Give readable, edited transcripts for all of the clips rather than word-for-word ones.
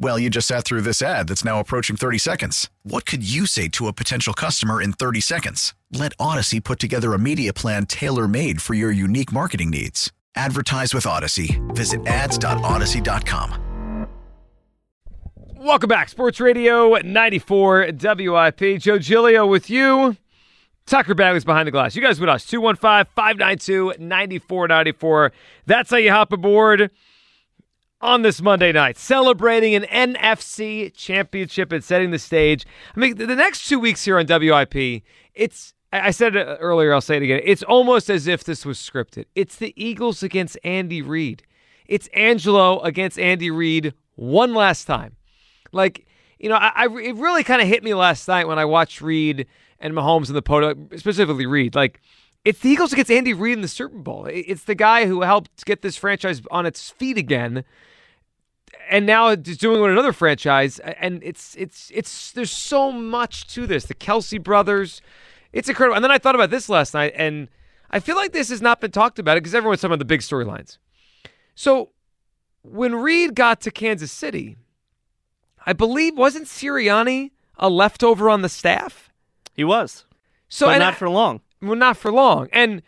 Well, you just sat through this ad that's now approaching 30 seconds. What could you say to a potential customer in 30 seconds? Let Odyssey put together a media plan tailor-made for your unique marketing needs. Advertise with Odyssey. Visit ads.odyssey.com. Welcome back. Sports Radio 94 WIP. Joe Giglio with you. Tucker Bagley's behind the glass. You guys with us. 215-592-9494. That's how you hop aboard. On this Monday night, celebrating an NFC championship and setting the stage. I mean, the next 2 weeks here on WIP, I said it earlier, I'll say it again. It's almost as if this was scripted. It's the Eagles against Andy Reid. It's Angelo against Andy Reid one last time. Like, you know, it really kind of hit me last night when I watched Reid and Mahomes in the podium, specifically Reid. Like, it's the Eagles against Andy Reid in the Super Bowl. It's the guy who helped get this franchise on its feet again, and now it's doing it with another franchise. And it's there's so much to this. The Kelce brothers, it's incredible. And then I thought about this last night, and I feel like this has not been talked about because everyone's talking about the big storylines. So when Reid got to Kansas City, I believe wasn't Sirianni a leftover on the staff? He was, so but not for long. Well, not for long. And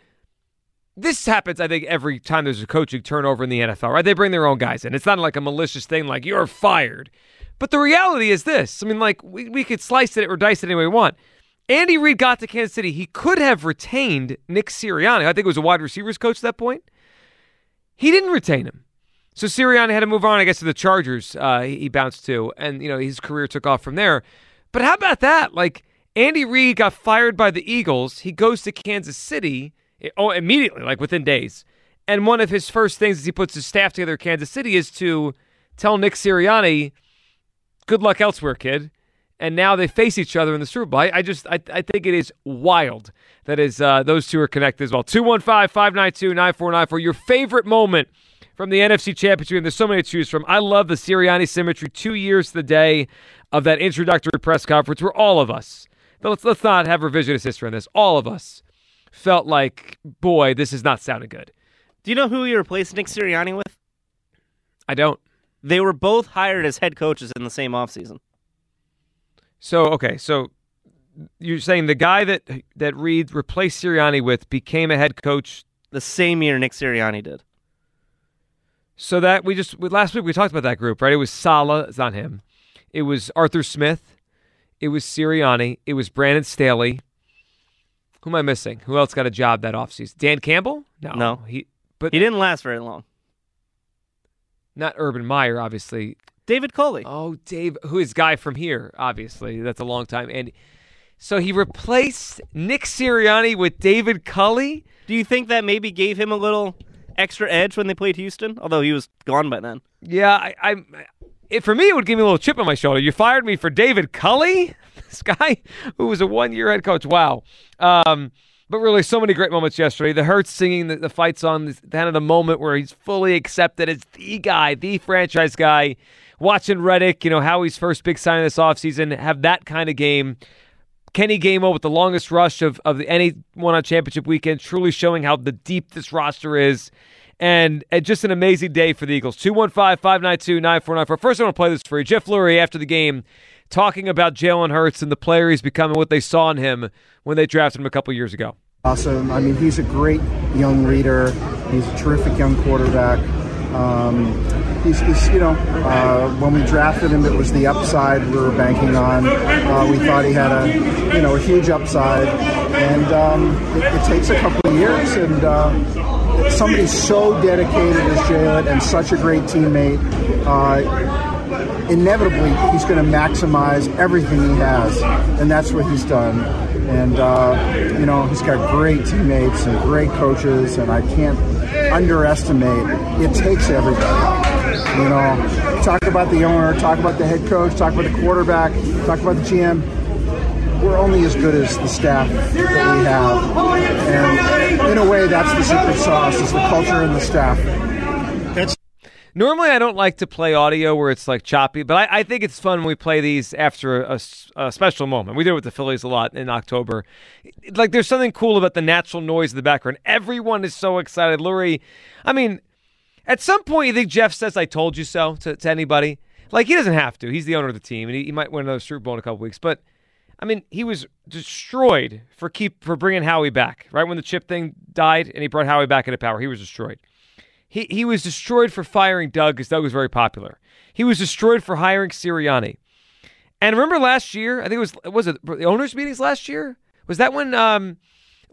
this happens, I think, every time there's a coaching turnover in the NFL, right? They bring their own guys in. It's not like a malicious thing like, you're fired. But the reality is this. I mean, like, we could slice it or dice it any way we want. Andy Reid got to Kansas City. He could have retained Nick Sirianni. I think it was a wide receivers coach at that point. He didn't retain him. So Sirianni had to move on, I guess, to the Chargers he bounced to. And, you know, his career took off from there. But how about that? Like, Andy Reid got fired by the Eagles. He goes to Kansas City immediately, like within days. And one of his first things as he puts his staff together at Kansas City is to tell Nick Sirianni, good luck elsewhere, kid. And now they face each other in the Super Bowl. I think it is wild that is those two are connected as well. 215-592-9494, your favorite moment from the NFC Championship, and there's so many to choose from. I love the Sirianni symmetry. 2 years to the day of that introductory press conference where all of us, let's not have revisionist history on this. All of us felt like, boy, this is not sounding good. Do you know who you replaced Nick Sirianni with? I don't. They were both hired as head coaches in the same offseason. So, okay, so you're saying the guy that Reid replaced Sirianni with became a head coach the same year Nick Sirianni did. So that last week we talked about that group, right? It was Saleh, it's not him. It was Arthur Smith. It was Sirianni. It was Brandon Staley. Who am I missing? Who else got a job that offseason? Dan Campbell? No. He didn't last very long. Not Urban Meyer, obviously. David Culley. Oh, Dave, who is guy from here, obviously. That's a long time. And so he replaced Nick Sirianni with David Culley? Do you think that maybe gave him a little extra edge when they played Houston? Although he was gone by then. Yeah, for me, it would give me a little chip on my shoulder. You fired me for David Culley, this guy who was a one-year head coach. Wow. But really, so many great moments yesterday. The Hurts singing the fight song, kind of the moment where he's fully accepted as the guy, the franchise guy. Watching Reddick, you know, Howie's first big signing this offseason, have that kind of game. Kenny Gainwell with the longest rush of anyone on championship weekend, truly showing how the deep this roster is. And just an amazing day for the Eagles. 215-592-9494. First, I want to play this for you. Jeff Lurie, after the game, talking about Jalen Hurts and the player he's become and what they saw in him when they drafted him a couple years ago. Awesome. I mean, he's a great young leader. He's a terrific young quarterback. When we drafted him, it was the upside we were banking on. We thought he had a huge upside. And it takes a couple of years, and somebody so dedicated as Jalen and such a great teammate, inevitably he's going to maximize everything he has, and that's what he's done. And, you know, he's got great teammates and great coaches, and I can't underestimate. It takes everybody. You know, talk about the owner, talk about the head coach, talk about the quarterback, talk about the GM. We're only as good as the staff that we have. And in a way, that's the secret sauce, is the culture and the staff. Normally, I don't like to play audio where it's like choppy, but I think it's fun when we play these after a special moment. We do it with the Phillies a lot in October. Like, there's something cool about the natural noise in the background. Everyone is so excited. Lurie, I mean, at some point, you think Jeff says, "I told you so" to anybody. Like, he doesn't have to. He's the owner of the team, and he might win another Super Bowl in a couple weeks. But, I mean, he was destroyed for bringing Howie back. Right when the chip thing died and he brought Howie back into power, he was destroyed. He was destroyed for firing Doug because Doug was very popular. He was destroyed for hiring Sirianni. And remember last year, I think it was the owners' meetings last year? Was that when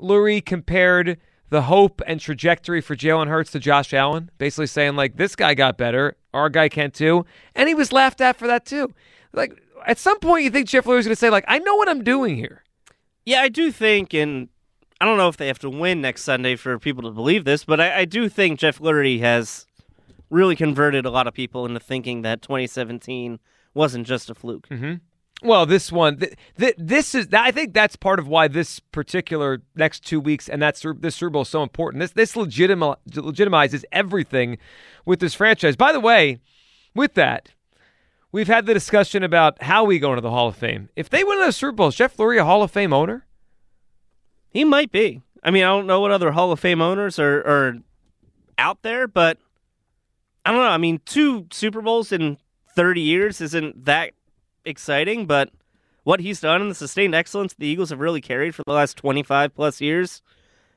Lurie compared the hope and trajectory for Jalen Hurts to Josh Allen, basically saying, like, this guy got better, our guy can too, and he was laughed at for that too. Like, at some point you think Jeff Lurie is going to say, like, I know what I'm doing here. Yeah, I do think, and I don't know if they have to win next Sunday for people to believe this, but I do think Jeff Lurie has really converted a lot of people into thinking that 2017 wasn't just a fluke. Mm-hmm. Well, this one, this is. I think that's part of why this particular next 2 weeks and this Super Bowl is so important. This legitimizes everything with this franchise. By the way, with that, we've had the discussion about how we go into the Hall of Fame. If they win another Super Bowl, is Jeff Lurie a Hall of Fame owner? He might be. I mean, I don't know what other Hall of Fame owners are out there, but I don't know. I mean, 2 Super Bowls in 30 years isn't that exciting, but what he's done and the sustained excellence the Eagles have really carried for the last 25 plus years,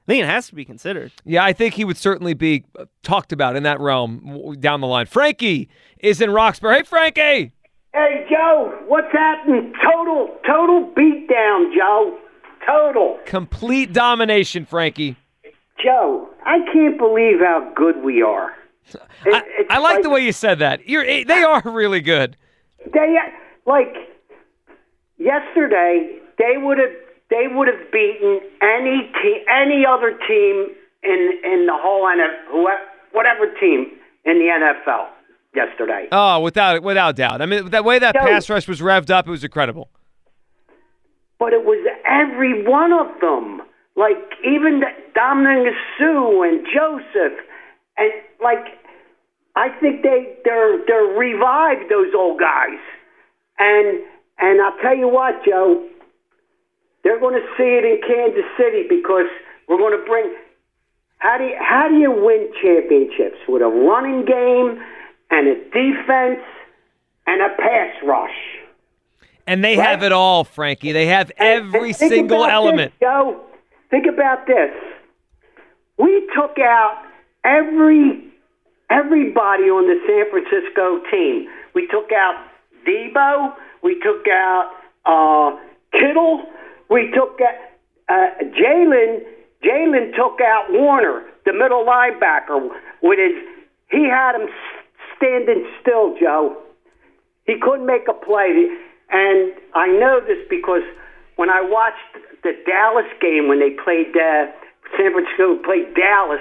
I think it has to be considered. Yeah, I think he would certainly be talked about in that realm down the line. Frankie is in Roxbury. Hey, Frankie! Hey, Joe, what's happening? Total beatdown, Joe. Total. Complete domination, Frankie. Joe, I can't believe how good we are. I like the way you said that. They are really good. They are. Like, yesterday, they would have beaten any other team in the whole NFL, whatever team in the NFL yesterday. Oh, without doubt. I mean, the way that pass rush was revved up, it was incredible. But it was every one of them. Like, even Dominique Suh and Joseph, and like, I think they're revived, those old guys. And I'll tell you what, Joe, they're going to see it in Kansas City, because we're going to bring. How do you win championships? With a running game and a defense and a pass rush. And they have it all, Frankie. They have every single element. Joe, think about this. We took out everybody on the San Francisco team. We took out Debo, we took out Kittle, we took out Jalen. Jalen took out Warner, the middle linebacker. He had him standing still, Joe. He couldn't make a play. And I know this because when I watched the Dallas game, when they played San Francisco played Dallas,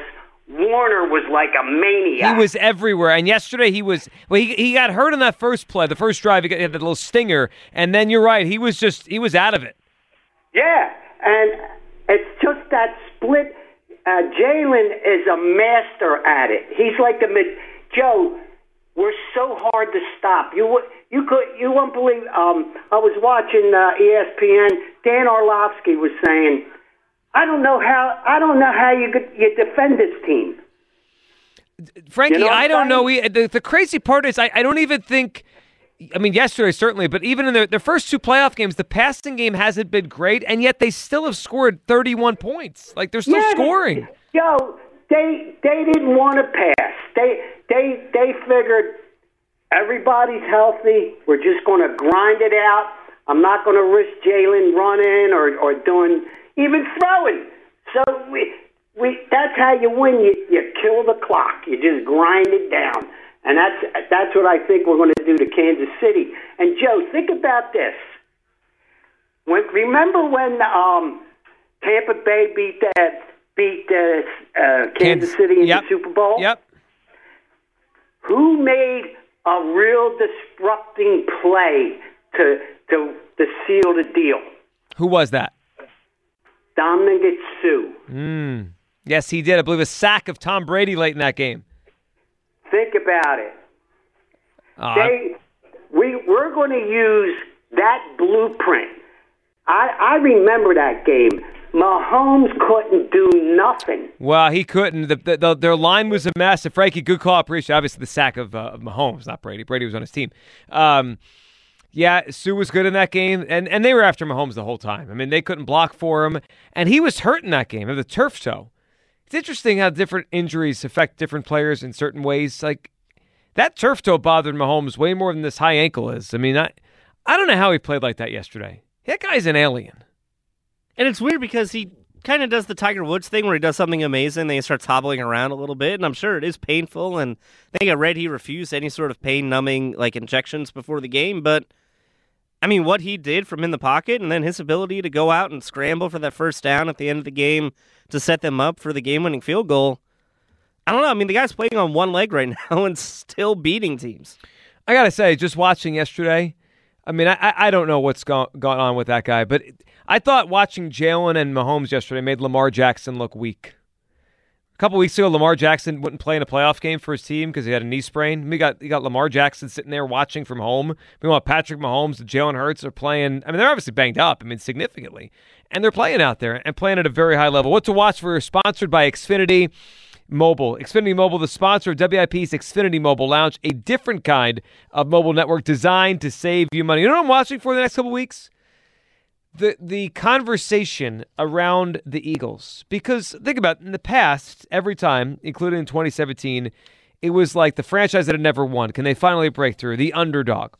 Warner was like a maniac. He was everywhere. And yesterday he was – well, he got hurt on that first play, the first drive. He had that little stinger. And then you're right, he was out of it. Yeah, and it's just that split. Jalen is a master at it. He's like Joe, we're so hard to stop. You won't believe I was watching ESPN. Dan Orlovsky was saying – I don't know how you defend this team. Frankie, you know I don't know. The crazy part is I don't even think, I mean, yesterday certainly, but even in their first 2 playoff games, the passing game hasn't been great, and yet they still have scored 31 points. Like, they're still scoring. They didn't want to pass. They figured everybody's healthy. We're just going to grind it out. I'm not going to risk Jalen running or doing – even throwing. So that's how you win. You kill the clock. You just grind it down. And that's what I think we're going to do to Kansas City. And, Joe, think about this. Remember when Tampa Bay beat Kansas City in the Super Bowl? Yep. Who made a real disrupting play to seal the deal? Who was that? Dominique Suh. Yes, he did. I believe a sack of Tom Brady late in that game. Think about it. We're going to use that blueprint. I remember that game. Mahomes couldn't do nothing. Well, he couldn't. Their line was a mess. And Frankie, good call. Appreciate obviously the sack of Mahomes, not Brady. Brady was on his team. Yeah, Suh was good in that game, and they were after Mahomes the whole time. I mean, they couldn't block for him, and he was hurt in that game of the turf toe. It's interesting how different injuries affect different players in certain ways. Like, that turf toe bothered Mahomes way more than this high ankle is. I mean, I don't know how he played like that yesterday. That guy's an alien. And it's weird because he kind of does the Tiger Woods thing where he does something amazing, then he starts hobbling around a little bit, and I'm sure it is painful, and I think I read he refused any sort of pain-numbing like injections before the game, but I mean, what he did from in the pocket and then his ability to go out and scramble for that first down at the end of the game to set them up for the game-winning field goal, I don't know. I mean, the guy's playing on one leg right now and still beating teams. I got to say, just watching yesterday, I mean, I don't know what's gone on with that guy, but I thought watching Jalen and Mahomes yesterday made Lamar Jackson look weak. A couple weeks ago, Lamar Jackson wouldn't play in a playoff game for his team because he had a knee sprain. You got Lamar Jackson sitting there watching from home. Meanwhile, Patrick Mahomes and Jalen Hurts are playing. I mean, they're obviously banged up, I mean, significantly. And they're playing out there and playing at a very high level. What to watch for is sponsored by Xfinity Mobile. Xfinity Mobile, the sponsor of WIP's Xfinity Mobile Lounge, a different kind of mobile network designed to save you money. You know what I'm watching for the next couple weeks? The conversation around the Eagles. Because think about it, in the past, every time, including in 2017, it was like the franchise that had never won. Can they finally break through? The underdog.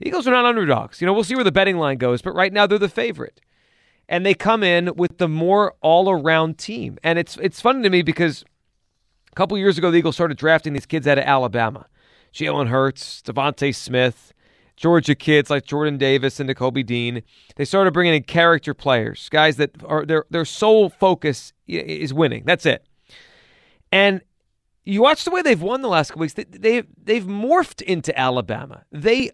The Eagles are not underdogs. You know, we'll see where the betting line goes, but right now they're the favorite. And they come in with the more all-around team. And it's funny to me because a couple years ago, the Eagles started drafting these kids out of Alabama. Jalen Hurts, Devontae Smith, Georgia kids like Jordan Davis and N'Kobe Dean. They started bringing in character players, guys that are their sole focus is winning. That's it. And you watch the way they've won the last couple weeks. They've morphed into Alabama. They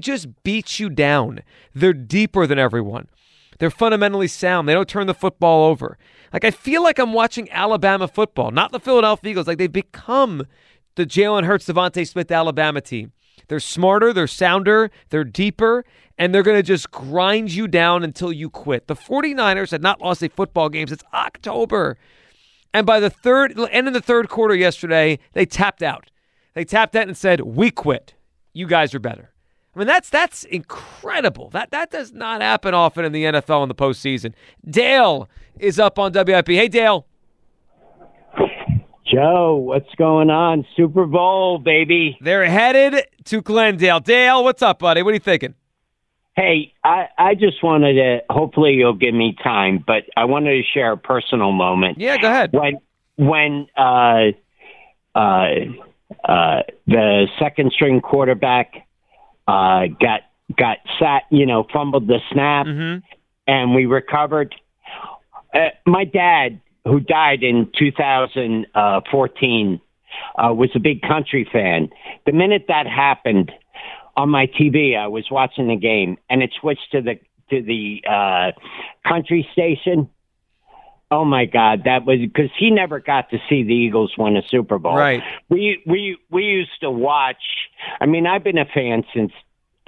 just beat you down. They're deeper than everyone. They're fundamentally sound. They don't turn the football over. Like, I feel like I'm watching Alabama football, not the Philadelphia Eagles. Like, they've become the Jalen Hurts, Devontae Smith, Alabama team. They're smarter, they're sounder, they're deeper, and they're going to just grind you down until you quit. The 49ers had not lost a football game since October. And by the end of the third quarter yesterday, they tapped out. They tapped out and said, "We quit. You guys are better." I mean, that's incredible. That does not happen often in the NFL in the postseason. Dale is up on WIP. Hey, Dale. Joe, what's going on? Super Bowl, baby. They're headed to Glendale. Dale, what's up, buddy? What are you thinking? Hey, I just wanted to, hopefully you'll give me time, but I wanted to share a personal moment. Yeah, go ahead. When the second string quarterback got sat, fumbled the snap, and we recovered. My dad, who died in 2014, was a big country fan. The minute that happened on my TV, I was watching the game, and it switched to the country station. Oh my God, that was because he never got to see the Eagles win a Super Bowl. Right? We used to watch. I mean, I've been a fan since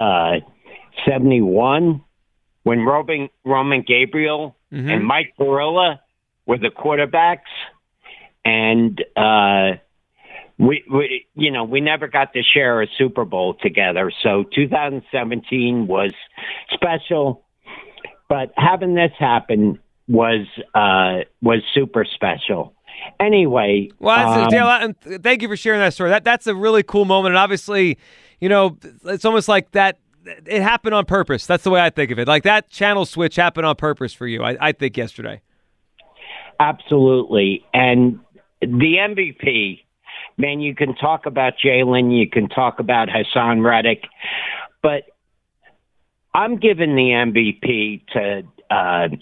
1971 when Roman Gabriel and Mike Barilla were the quarterbacks, and we never got to share a Super Bowl together. So 2017 was special, but having this happen was super special. Anyway, well, Dale, thank you for sharing that story. That's a really cool moment, and obviously, it's almost like that. It happened on purpose. That's the way I think of it. Like that channel switch happened on purpose for you. I think yesterday. Absolutely. And the MVP, man, you can talk about Jalen, you can talk about Hassan Reddick, but I'm giving the MVP to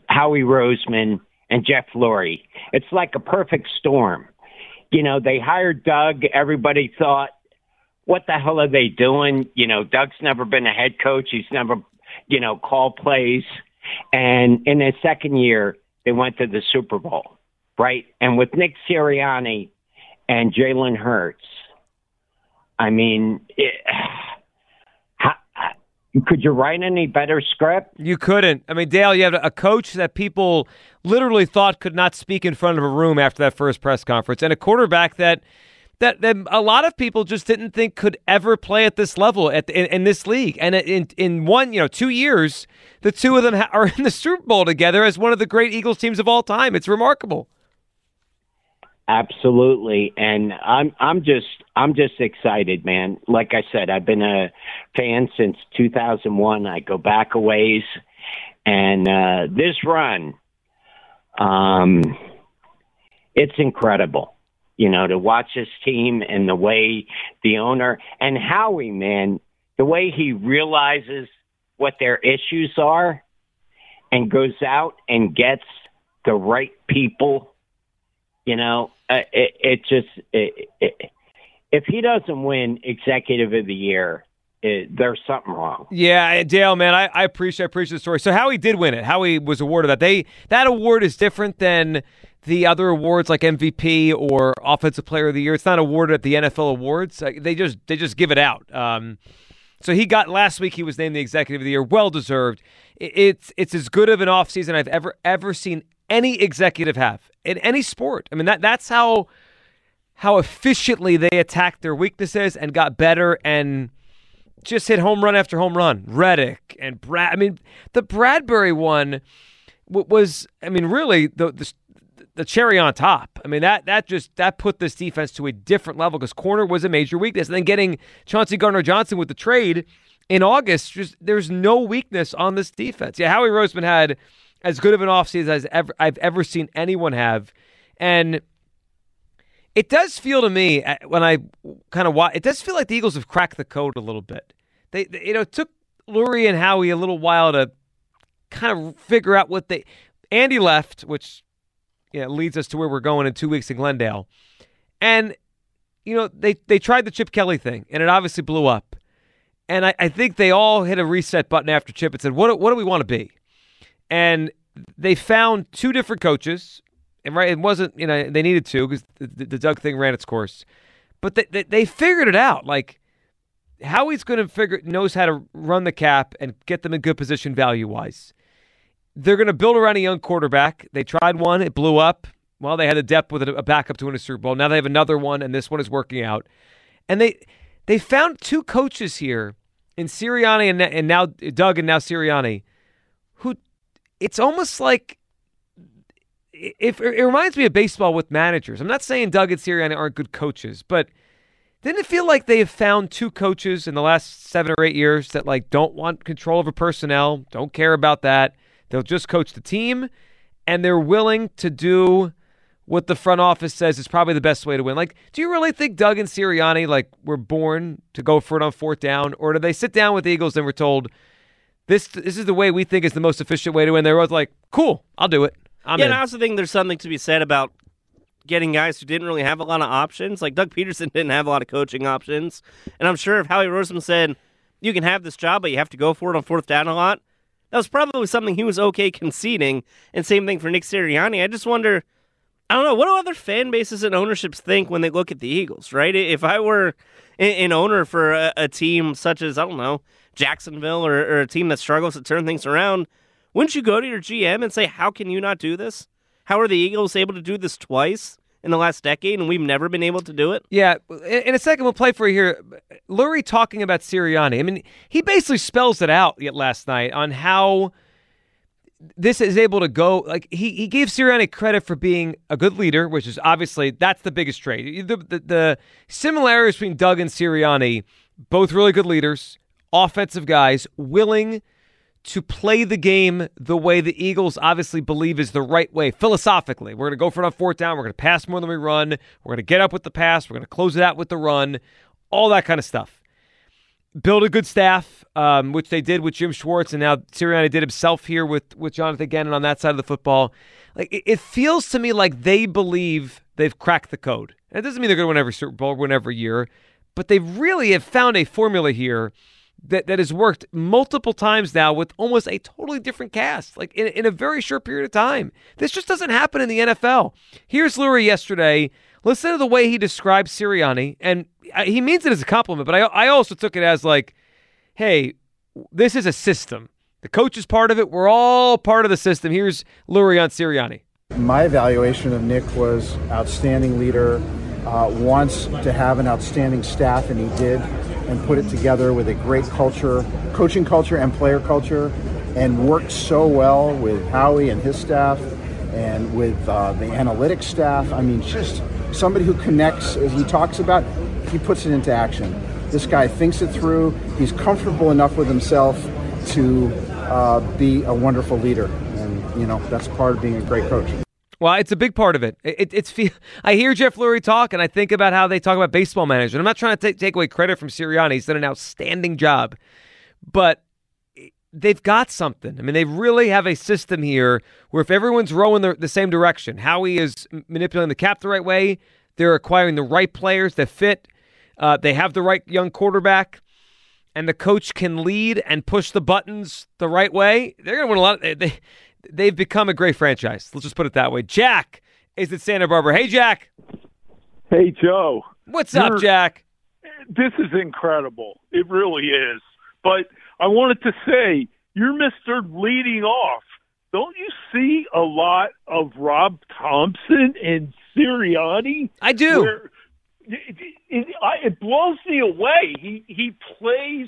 Howie Roseman and Jeff Lurie. It's like a perfect storm. You know, they hired Doug. Everybody thought, what the hell are they doing? You know, Doug's never been a head coach. He's never, you know, called plays. And in his second year, they went to the Super Bowl, right? And with Nick Sirianni and Jalen Hurts, I mean, could you write any better script? You couldn't. I mean, Dale, you had a coach that people literally thought could not speak in front of a room after that first press conference, and a quarterback that a lot of people just didn't think could ever play at this level in this league. And in 2 years, the two of them are in the Super Bowl together as one of the great Eagles teams of all time. It's remarkable. Absolutely, and I'm just excited, man. Like I said, I've been a fan since 2001. I go back a ways, and this run, it's incredible. You know, to watch this team and the way the owner and Howie, man, the way he realizes what their issues are, and goes out and gets the right people. You know, if he doesn't win Executive of the Year, there's something wrong. Yeah, Dale, man, I appreciate the story. So Howie did win it. Howie was awarded that. That award is different than the other awards like MVP or Offensive Player of the Year. It's not awarded at the NFL Awards. They just give it out. So he got last week. He was named the Executive of the Year. Well deserved. It's as good of an offseason I've ever seen any executive have in any sport. I mean, that's how efficiently they attacked their weaknesses and got better and just hit home run after home run. Reddick and Brad. I mean, the Bradbury one was, I mean, really the cherry on top. I mean, that put this defense to a different level because corner was a major weakness. And then getting Chauncey Gardner-Johnson with the trade in August, just there's no weakness on this defense. Yeah, Howie Roseman had as good of an offseason as I've ever seen anyone have. And it does feel to me, when I kind of watch, it does feel like the Eagles have cracked the code a little bit. They you know, it took Lurie and Howie a little while to kind of figure out what they... Andy left, which leads us to where we're going in 2 weeks in Glendale. And, you know, they tried the Chip Kelly thing, and it obviously blew up. And I think they all hit a reset button after Chip and said, what do we want to be? And they found two different coaches, and right, it wasn't, you know, they needed to because the Doug thing ran its course, but they figured it out. Like Howie's going to knows how to run the cap and get them in good position value wise. They're going to build around a young quarterback. They tried one, it blew up. Well, they had a depth with a backup to win a Super Bowl. Now they have another one, and this one is working out. And they found two coaches here in Sirianni and now Doug and now Sirianni. It's almost like it reminds me of baseball with managers. I'm not saying Doug and Sirianni aren't good coaches, but didn't it feel like they have found two coaches in the last 7 or 8 years that like don't want control over personnel, don't care about that. They'll just coach the team, and they're willing to do what the front office says is probably the best way to win. Like, do you really think Doug and Sirianni like were born to go for it on fourth down, or do they sit down with the Eagles and were told, This is the way we think is the most efficient way to win? They're both like, cool, I'll do it. And I also think there's something to be said about getting guys who didn't really have a lot of options. Like Doug Peterson didn't have a lot of coaching options. And I'm sure if Howie Roseman said, you can have this job, but you have to go for it on fourth down a lot, that was probably something he was okay conceding. And same thing for Nick Sirianni. I just wonder, I don't know, what do other fan bases and ownerships think when they look at the Eagles, right? If I were an owner for a team such as, I don't know, Jacksonville or a team that struggles to turn things around, wouldn't you go to your GM and say, how can you not do this? How are the Eagles able to do this twice in the last decade and we've never been able to do it? Yeah, in a second we'll play for you here. Lurie talking about Sirianni. I mean, he basically spells it out last night on how this is able to go. Like he gave Sirianni credit for being a good leader, which is obviously that's the biggest trait. The similarities between Doug and Sirianni, both really good leaders, offensive guys willing to play the game the way the Eagles obviously believe is the right way philosophically. We're going to go for it on fourth down. We're going to pass more than we run. We're going to get up with the pass. We're going to close it out with the run. All that kind of stuff. Build a good staff, which they did with Jim Schwartz, and now Sirianni did himself here with Jonathan Gannon on that side of the football. Like it feels to me like they believe they've cracked the code. And it doesn't mean they're going to win every Super Bowl, win every year, but they really have found a formula here that has worked multiple times now with almost a totally different cast, like in a very short period of time. This just doesn't happen in the NFL. Here's Lurie yesterday. Listen to the way he describes Sirianni, and he means it as a compliment, but I also took it as like, hey, this is a system. The coach is part of it. We're all part of the system. Here's Lurie on Sirianni. My evaluation of Nick was outstanding leader, wants to have an outstanding staff, and he did, and put it together with a great culture, coaching culture and player culture, and worked so well with Howie and his staff and with the analytics staff. I mean, just somebody who connects, as he talks about, he puts it into action. This guy thinks it through. He's comfortable enough with himself to be a wonderful leader. And, you know, that's part of being a great coach. Well, it's a big part of it. I hear Jeff Lurie talk, and I think about how they talk about baseball management. I'm not trying to take away credit from Sirianni. He's done an outstanding job. But they've got something. I mean, they really have a system here where if everyone's rowing the same direction, Howie is manipulating the cap the right way, they're acquiring the right players that fit, they have the right young quarterback, and the coach can lead and push the buttons the right way, they're going to win a lot. They've become a great franchise. Let's just put it that way. Jack is at Santa Barbara. Hey, Jack. Hey, Joe. What's up, Jack? This is incredible. It really is. But I wanted to say, you're Mr. Leading Off. Don't you see a lot of Rob Thompson and Sirianni? I do. It blows me away. He plays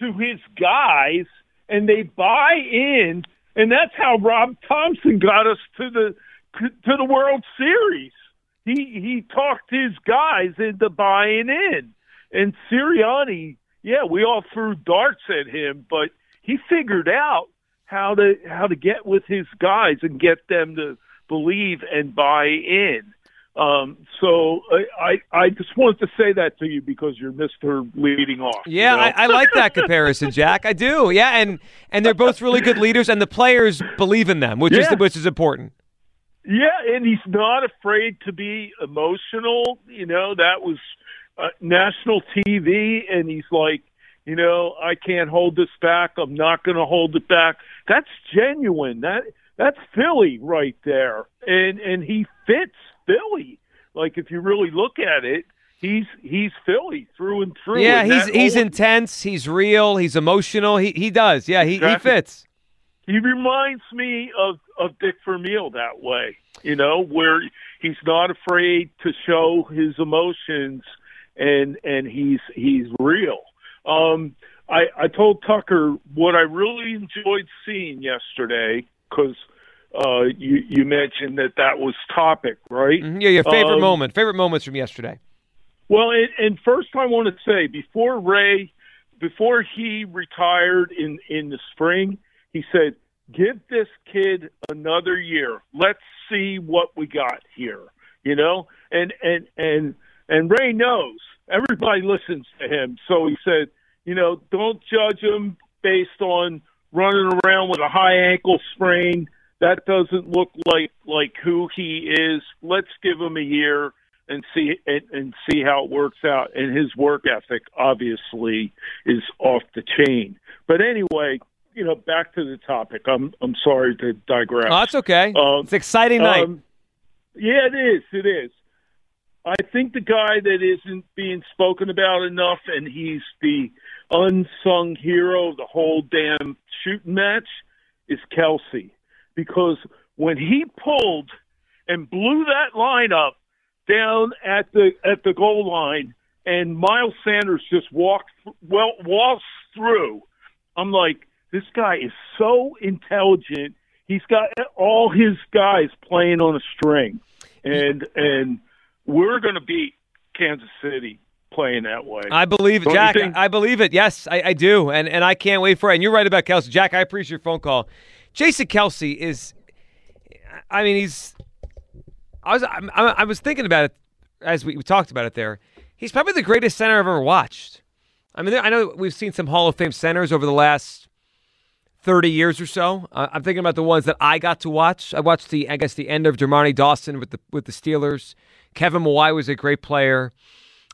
to his guys, and they buy in, and that's how Rob Thompson got us to the World Series. He talked his guys into buying in, and Sirianni. Yeah, we all threw darts at him, but he figured out how to get with his guys and get them to believe and buy in. So I just wanted to say that to you because you're Mr. Leading Off. Yeah, you know? I like that comparison, Jack. I do. Yeah, and they're both really good leaders, and the players believe in them, which is important. Yeah, and he's not afraid to be emotional. You know, that was national TV, and he's like, you know, I can't hold this back. I'm not going to hold it back. That's genuine. That's Philly right there, and he fits Philly. Like if you really look at it, he's Philly through and through. Yeah, and he's intense. He's real. He's emotional. He does. Yeah, exactly. He fits. He reminds me of Dick Vermeil that way. You know, where he's not afraid to show his emotions. And he's real. I told Tucker what I really enjoyed seeing yesterday, because you mentioned that was topic, right? Mm-hmm. Yeah, your favorite moment. Favorite moments from yesterday. Well, and first I want to say, before he retired in the spring, he said, give this kid another year. Let's see what we got here, you know? And Ray knows. Everybody listens to him. So he said, you know, don't judge him based on running around with a high ankle sprain. That doesn't look like who he is. Let's give him a year and see how it works out. And his work ethic, obviously, is off the chain. But anyway, you know, back to the topic. I'm sorry to digress. Oh, that's okay. It's an exciting night. Yeah, it is. It is. I think the guy that isn't being spoken about enough, and he's the unsung hero of the whole damn shooting match, is Kelce. Because when he pulled and blew that line up down at the goal line, and Miles Sanders just waltzed through, I'm like, this guy is so intelligent. He's got all his guys playing on a string, and we're going to beat Kansas City playing that way. I believe it, Jack. I believe it. Yes, I do. And I can't wait for it. And you're right about Kelce. Jack, I appreciate your phone call. Jason Kelce is – I mean, he's – I was thinking about it as we talked about it there. He's probably the greatest center I've ever watched. I mean, I know we've seen some Hall of Fame centers over the last 30 years or so. I'm thinking about the ones that I got to watch. I watched the end of Jermani Dawson with the Steelers. Kevin Mawai was a great player.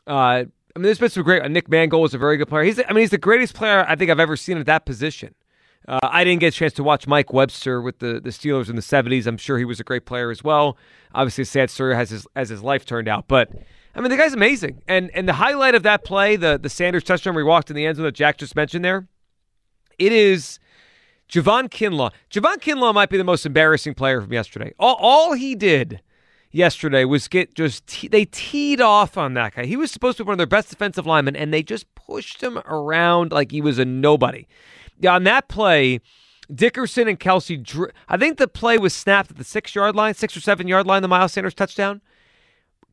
I mean, there's been some great. Nick Mangold was a very good player. He's the greatest player I think I've ever seen at that position. I didn't get a chance to watch Mike Webster with the Steelers in the 70s. I'm sure he was a great player as well. Obviously, a sad story as his life turned out. But, I mean, the guy's amazing. And the highlight of that play, the Sanders touchdown where he walked in the end zone that Jack just mentioned there, it is Javon Kinlaw. Javon Kinlaw might be the most embarrassing player from yesterday. All he did yesterday was they teed off on that guy. He was supposed to be one of their best defensive linemen, and they just pushed him around like he was a nobody. On that play, Dickerson and Kelce, I think the play was snapped at the 6 or 7 yard line, the Miles Sanders touchdown.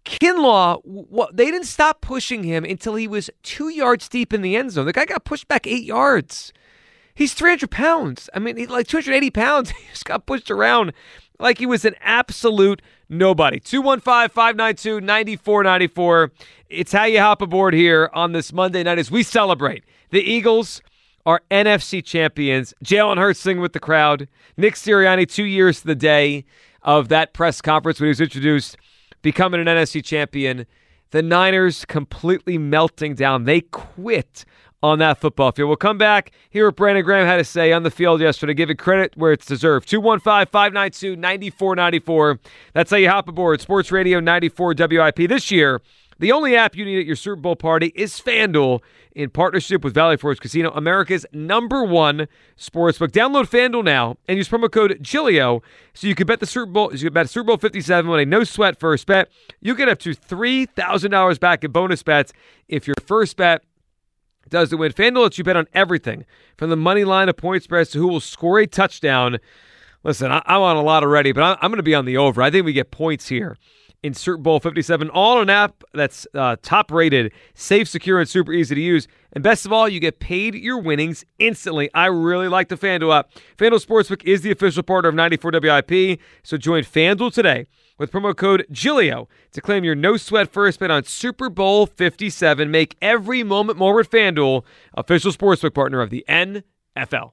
Kinlaw, they didn't stop pushing him until he was 2 yards deep in the end zone. The guy got pushed back 8 yards. He's 300 pounds. I mean, he's like 280 pounds. He just got pushed around like he was an absolute nobody. 215-592-9494. It's how you hop aboard here on this Monday night as we celebrate the Eagles are NFC champions. Jalen Hurts singing with the crowd. Nick Sirianni, 2 years to the day of that press conference when he was introduced, becoming an NFC champion. The Niners completely melting down. They quit on that football field. We'll come back, hear what Brandon Graham had to say on the field yesterday, giving credit where it's deserved. 215-592-9494. That's how you hop aboard. Sports Radio 94 WIP. This year, the only app you need at your Super Bowl party is FanDuel in partnership with Valley Forge Casino, America's #1 sportsbook. Download FanDuel now and use promo code Giglio so you can bet the Super Bowl 57 on a no-sweat first bet. You get up to $3,000 back in bonus bets if your first bet does the win. FanDuel lets you bet on everything from the money line to point spreads to who will score a touchdown. Listen, I'm on a lot already, but I'm going to be on the over. I think we get points here in Super Bowl 57, all an app that's top-rated, safe, secure, and super easy to use. And best of all, you get paid your winnings instantly. I really like the FanDuel app. FanDuel Sportsbook is the official partner of 94 WIP, so join FanDuel today with promo code Giglio to claim your no-sweat first bet on Super Bowl 57. Make every moment more with FanDuel, official sportsbook partner of the NFL.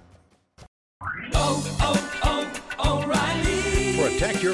Protect your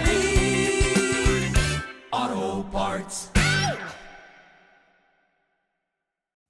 Auto Parts.